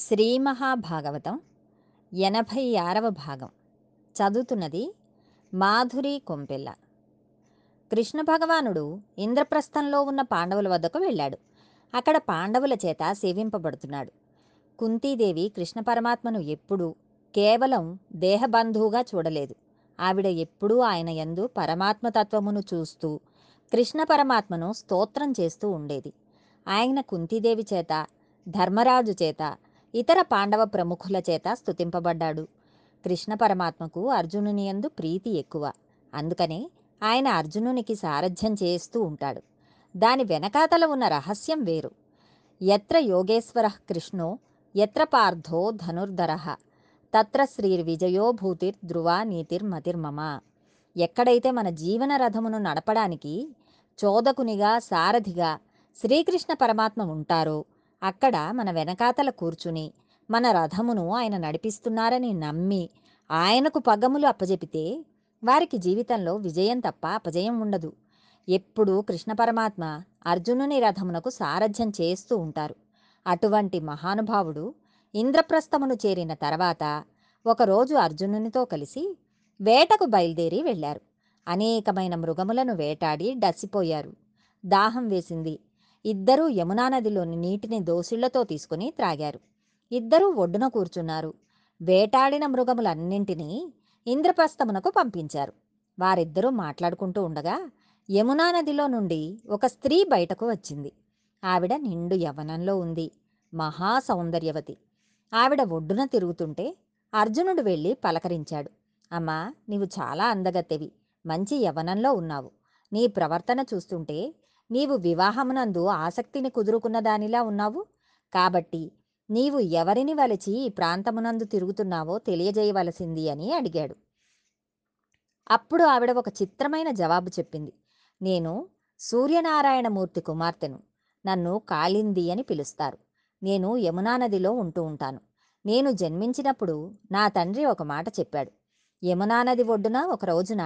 శ్రీమహాభాగవతం 86వ భాగం. చదువుతున్నది మాధురి కుంపెళ్ల. కృష్ణ భగవానుడు ఇంద్రప్రస్థంలో ఉన్న పాండవుల వద్దకు వెళ్ళాడు. అక్కడ పాండవుల చేత సేవింపబడుతున్నాడు. కుంతీదేవి కృష్ణ పరమాత్మను ఎప్పుడూ కేవలం దేహబంధువుగా చూడలేదు. ఆవిడ ఎప్పుడూ ఆయన యందు పరమాత్మతత్వమును చూస్తూ కృష్ణ పరమాత్మను స్తోత్రం చేస్తూ ఉండేది. ఆయన కుంతీదేవి చేత, ధర్మరాజు చేత, ఇతర పాండవ ప్రముఖుల చేత స్తుతింపబడ్డాడు. కృష్ణ పరమాత్మకు అర్జునుని యందు ప్రీతి ఎక్కువ. అందుకనే ఆయన అర్జునునికి సారథ్యం చేస్తూ ఉంటాడు. దాని వెనకాతల ఉన్న రహస్యం వేరు. ఎత్ర యోగేశ్వర కృష్ణో ఎత్ర పార్థో ధనుర్ధర తత్ర శ్రీర్విజయో భూతిర్ధ్రువా నీతిర్మతిర్మమ. ఎక్కడైతే మన జీవన రథమును నడపడానికి చోదకునిగా, సారథిగా శ్రీకృష్ణ పరమాత్మ ఉంటారో అక్కడ మన వెనకాతల కూర్చుని మన రథమును ఆయన నడిపిస్తున్నారని నమ్మి ఆయనకు పగములు అప్పజెపితే వారికి జీవితంలో విజయం తప్ప అపజయం ఉండదు. ఎప్పుడూ కృష్ణ పరమాత్మ అర్జునుని రథమునకు సారథ్యం చేస్తూ ఉంటారు. అటువంటి మహానుభావుడు ఇంద్రప్రస్థమును చేరిన తర్వాత ఒకరోజు అర్జునునితో కలిసి వేటకు బయలుదేరి వెళ్ళారు. అనేకమైన మృగములను వేటాడి డసిపోయారు. దాహం వేసింది. ఇద్దరూ యమునా నదిలోని నీటిని దోసిళ్లతో తీసుకుని త్రాగారు. ఇద్దరూ ఒడ్డున కూర్చున్నారు. వేటాడిన మృగములన్నింటినీ ఇంద్రప్రస్థమునకు పంపించారు. వారిద్దరూ మాట్లాడుకుంటూ ఉండగా యమునా నదిలో నుండి ఒక స్త్రీ బయటకు వచ్చింది. ఆవిడ నిండు యవనంలో ఉంది. మహాసౌందర్యవతి. ఆవిడ ఒడ్డున తిరుగుతుంటే అర్జునుడు వెళ్ళి పలకరించాడు. అమ్మా, నీవు చాలా అందగత్తెవి, మంచి యవనంలో ఉన్నావు. నీ ప్రవర్తన చూస్తుంటే నీవు వివాహమునందు ఆసక్తిని కుదురుకున్న దానిలా ఉన్నావు. కాబట్టి నీవు ఎవరిని వలచి ఈ ప్రాంతమునందు తిరుగుతున్నావో తెలియజేయవలసింది అని అడిగాడు. అప్పుడు ఆవిడ ఒక చిత్రమైన జవాబు చెప్పింది. నేను సూర్యనారాయణమూర్తి కుమార్తెను. నన్ను కాళింది అని పిలుస్తారు. నేను యమునా నదిలో ఉంటూ ఉంటాను. నేను జన్మించినప్పుడు నా తండ్రి ఒక మాట చెప్పాడు. యమునా నది ఒడ్డున ఒక రోజున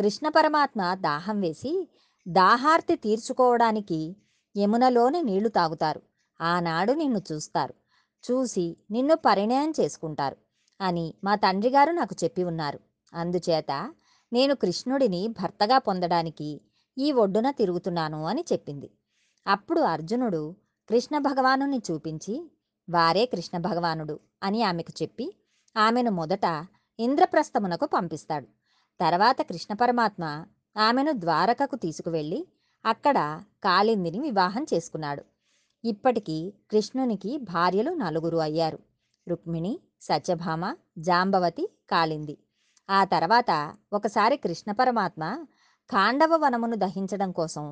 కృష్ణ పరమాత్మ దాహం వేసి దాహార్తి తీర్చుకోవడానికి యమునలోనే నీళ్లు తాగుతారు. ఆనాడు నిన్ను చూస్తారు, చూసి నిన్ను పరిణయం చేసుకుంటారు అని మా తండ్రి గారు నాకు చెప్పి ఉన్నారు. అందుచేత నేను కృష్ణుడిని భర్తగా పొందడానికి ఈ ఒడ్డున తిరుగుతున్నాను అని చెప్పింది. అప్పుడు అర్జునుడు కృష్ణ భగవానుని చూపించి వారే కృష్ణ భగవానుడు అని ఆమెకు చెప్పి ఆమెను మొదట ఇంద్రప్రస్థమునకు పంపిస్తాడు. తర్వాత కృష్ణ పరమాత్మ ఆమెను ద్వారకకు తీసుకువెళ్ళి అక్కడ కాళిందిని వివాహం చేసుకున్నాడు. ఇప్పటికీ కృష్ణునికి భార్యలు 4 అయ్యారు. రుక్మిణి, సత్యభామ, జాంబవతి, కాళింది. ఆ తర్వాత ఒకసారి కృష్ణ పరమాత్మ ఖాండవ వనమును దహించడం కోసం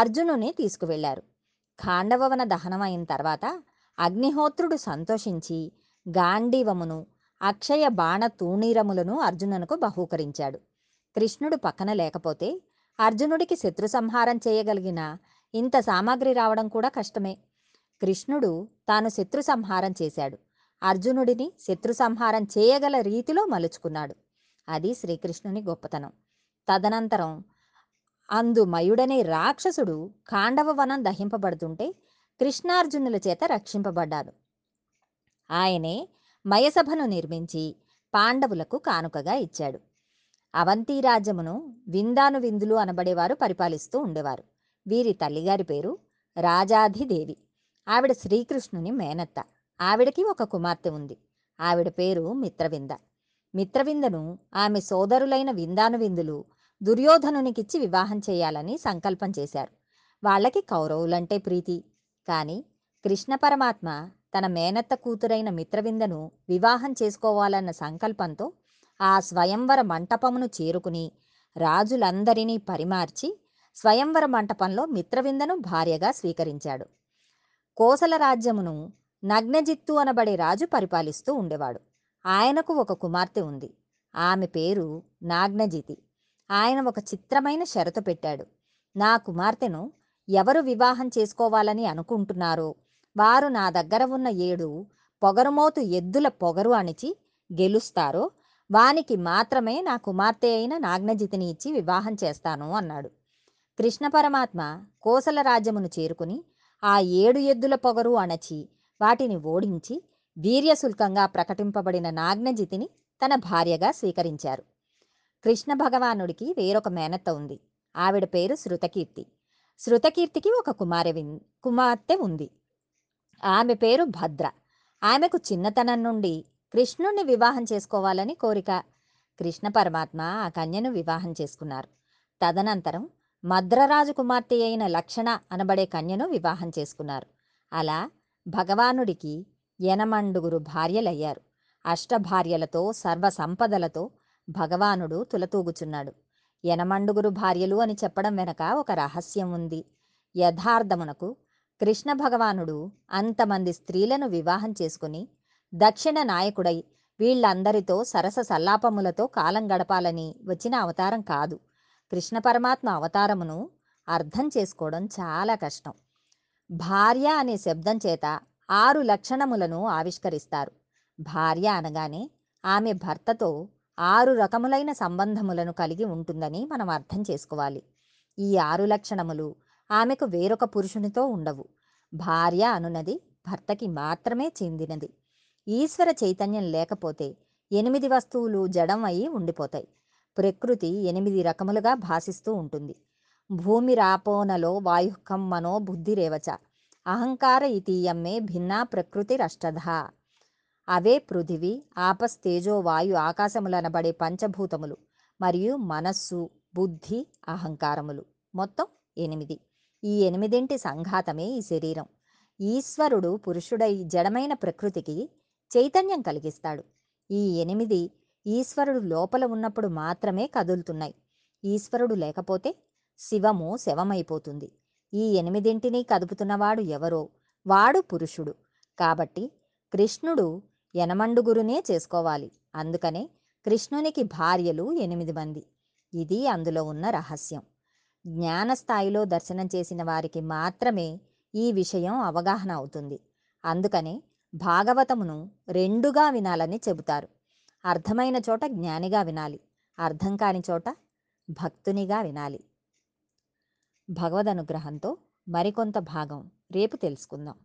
అర్జునుని తీసుకువెళ్లారు. ఖాండవ వన దహనం అయిన తర్వాత అగ్నిహోత్రుడు సంతోషించి గాండీవమును, అక్షయ బాణ తూణీరములను అర్జునునకు బహూకరించాడు. కృష్ణుడు పక్కన లేకపోతే అర్జునుడికి శత్రు సంహారం చేయగలిగిన ఇంత సామాగ్రి రావడం కూడా కష్టమే. కృష్ణుడు తాను శత్రు సంహారం చేశాడు. అర్జునుడిని శత్రు సంహారం చేయగల రీతిలో మలుచుకున్నాడు. అది శ్రీకృష్ణుని గొప్పతనం. తదనంతరం అందు మయుడనే రాక్షసుడు ఖాండవ వనం దహింపబడుతుంటే కృష్ణార్జునుల చేత రక్షింపబడ్డాడు. ఆయనే మయసభను నిర్మించి పాండవులకు కానుకగా ఇచ్చాడు. అవంతిరాజ్యమును విందానువిందులు అనబడేవారు పరిపాలిస్తూ ఉండేవారు. వీరి తల్లిగారి పేరు రాజాధిదేవి. ఆవిడ శ్రీకృష్ణుని మేనత్త. ఆవిడకి ఒక కుమార్తె ఉంది. ఆవిడ పేరు మిత్రవింద. మిత్రవిందను ఆమె సోదరులైన విందానువిందులు దుర్యోధనునికిచ్చి వివాహం చేయాలని సంకల్పం చేశారు. వాళ్ళకి కౌరవులంటే ప్రీతి. కానీ కృష్ణ పరమాత్మ తన మేనత్త కూతురైన మిత్రవిందను వివాహం చేసుకోవాలన్న సంకల్పంతో ఆ స్వయంవర మంటపమును చేరుకుని రాజులందరినీ పరిమార్చి స్వయంవర మంటపంలో మిత్రవిందను భార్యగా స్వీకరించాడు. కోసల రాజ్యమును నగ్నజిత్తు అనబడే రాజు పరిపాలిస్తూ ఉండేవాడు. ఆయనకు ఒక కుమార్తె ఉంది. ఆమె పేరు నాగ్నజితి. ఆయన ఒక చిత్రమైన షరతు పెట్టాడు. నా కుమార్తెను ఎవరు వివాహం చేసుకోవాలని అనుకుంటున్నారో వారు నా దగ్గర ఉన్న 7 పొగరుమోతు ఎద్దుల పొగరు అణిచి గెలుస్తారో వానికి మాత్రమే నా కుమార్తె అయిన నాగ్నజితిని ఇచ్చి వివాహం చేస్తాను అన్నాడు. కృష్ణ పరమాత్మ కోసల రాజ్యమును చేరుకుని ఆ 7 ఎద్దుల పొగరు అణచి వాటిని ఓడించి వీర్యశుల్కంగా ప్రకటింపబడిన నాగ్నజితిని తన భార్యగా స్వీకరించారు. కృష్ణ భగవానుడికి వేరొక మేనత్త ఉంది. ఆవిడ పేరు శృతకీర్తి. శృతకీర్తికి ఒక కుమార్తె ఉంది. ఆమె పేరు భద్ర. ఆమెకు చిన్నతనం నుండి కృష్ణుణ్ణి వివాహం చేసుకోవాలని కోరిక. కృష్ణ పరమాత్మ ఆ కన్యను వివాహం చేసుకున్నారు. తదనంతరం మద్రరాజు కుమార్తె అయిన లక్షణ అనబడే కన్యను వివాహం చేసుకున్నారు. అలా భగవానుడికి 80 భార్యలయ్యారు. అష్టభార్యలతో సర్వసంపదలతో భగవానుడు తులతూగుచున్నాడు. 80 భార్యలు అని చెప్పడం వెనక ఒక రహస్యం ఉంది. యథార్థమునకు కృష్ణ భగవానుడు అంతమంది స్త్రీలను వివాహం చేసుకుని దక్షిణ నాయకుడై వీళ్ళందరితో సరస సల్లాపములతో కాలం గడపాలని వచ్చిన అవతారం కాదు. కృష్ణ పరమాత్మ అవతారమును అర్థం చేసుకోవడం చాలా కష్టం. భార్య అనే శబ్దం చేత 6 లక్షణములను ఆవిష్కరిస్తారు. భార్య అనగానే ఆమె భర్తతో 6 రకములైన సంబంధములను కలిగి ఉంటుందని మనం అర్థం చేసుకోవాలి. ఈ 6 లక్షణములు ఆమెకు వేరొక పురుషునితో ఉండవు. భార్య అనున్నది భర్తకి మాత్రమే చెందినది. ఈశ్వర చైతన్యం లేకపోతే 8 వస్తువులు జడం అయి ఉండిపోతాయి. ప్రకృతి 8 రకములుగా భాసిస్తూ ఉంటుంది. భూమి రాపోనలో వాయుః మనో బుద్ధిరేవచ అహంకార ఇతీయమ్మే భిన్నా ప్రకృతి రష్టధ. అవే పృథివి, ఆపస్, తేజో, వాయు, ఆకాశములనబడే పంచభూతములు మరియు మనస్సు, బుద్ధి, అహంకారములు. మొత్తం 8. ఈ 8ంటి సంఘాతమే ఈ శరీరం. ఈశ్వరుడు పురుషుడై జడమైన ప్రకృతికి చైతన్యం కలిగిస్తాడు. ఈ 8 ఈశ్వరుడు లోపల ఉన్నప్పుడు మాత్రమే కదులుతున్నాయి. ఈశ్వరుడు లేకపోతే శివము శవమైపోతుంది. ఈ 8ంటినీ కదుపుతున్నవాడు ఎవరో వాడు పురుషుడు. కాబట్టి కృష్ణుడు 80 చేసుకోవాలి. అందుకనే కృష్ణునికి భార్యలు 8. ఇది అందులో ఉన్న రహస్యం. జ్ఞానస్థాయిలో దర్శనం చేసిన వారికి మాత్రమే ఈ విషయం అవగాహన అవుతుంది. అందుకనే భాగవతమును 2గా వినాలని చెబుతారు. అర్థమైన చోట జ్ఞానిగా వినాలి, అర్థం కాని చోట భక్తునిగా వినాలి. భగవద్ అనుగ్రహంతో మరికొంత భాగం రేపు తెలుసుకుందాం.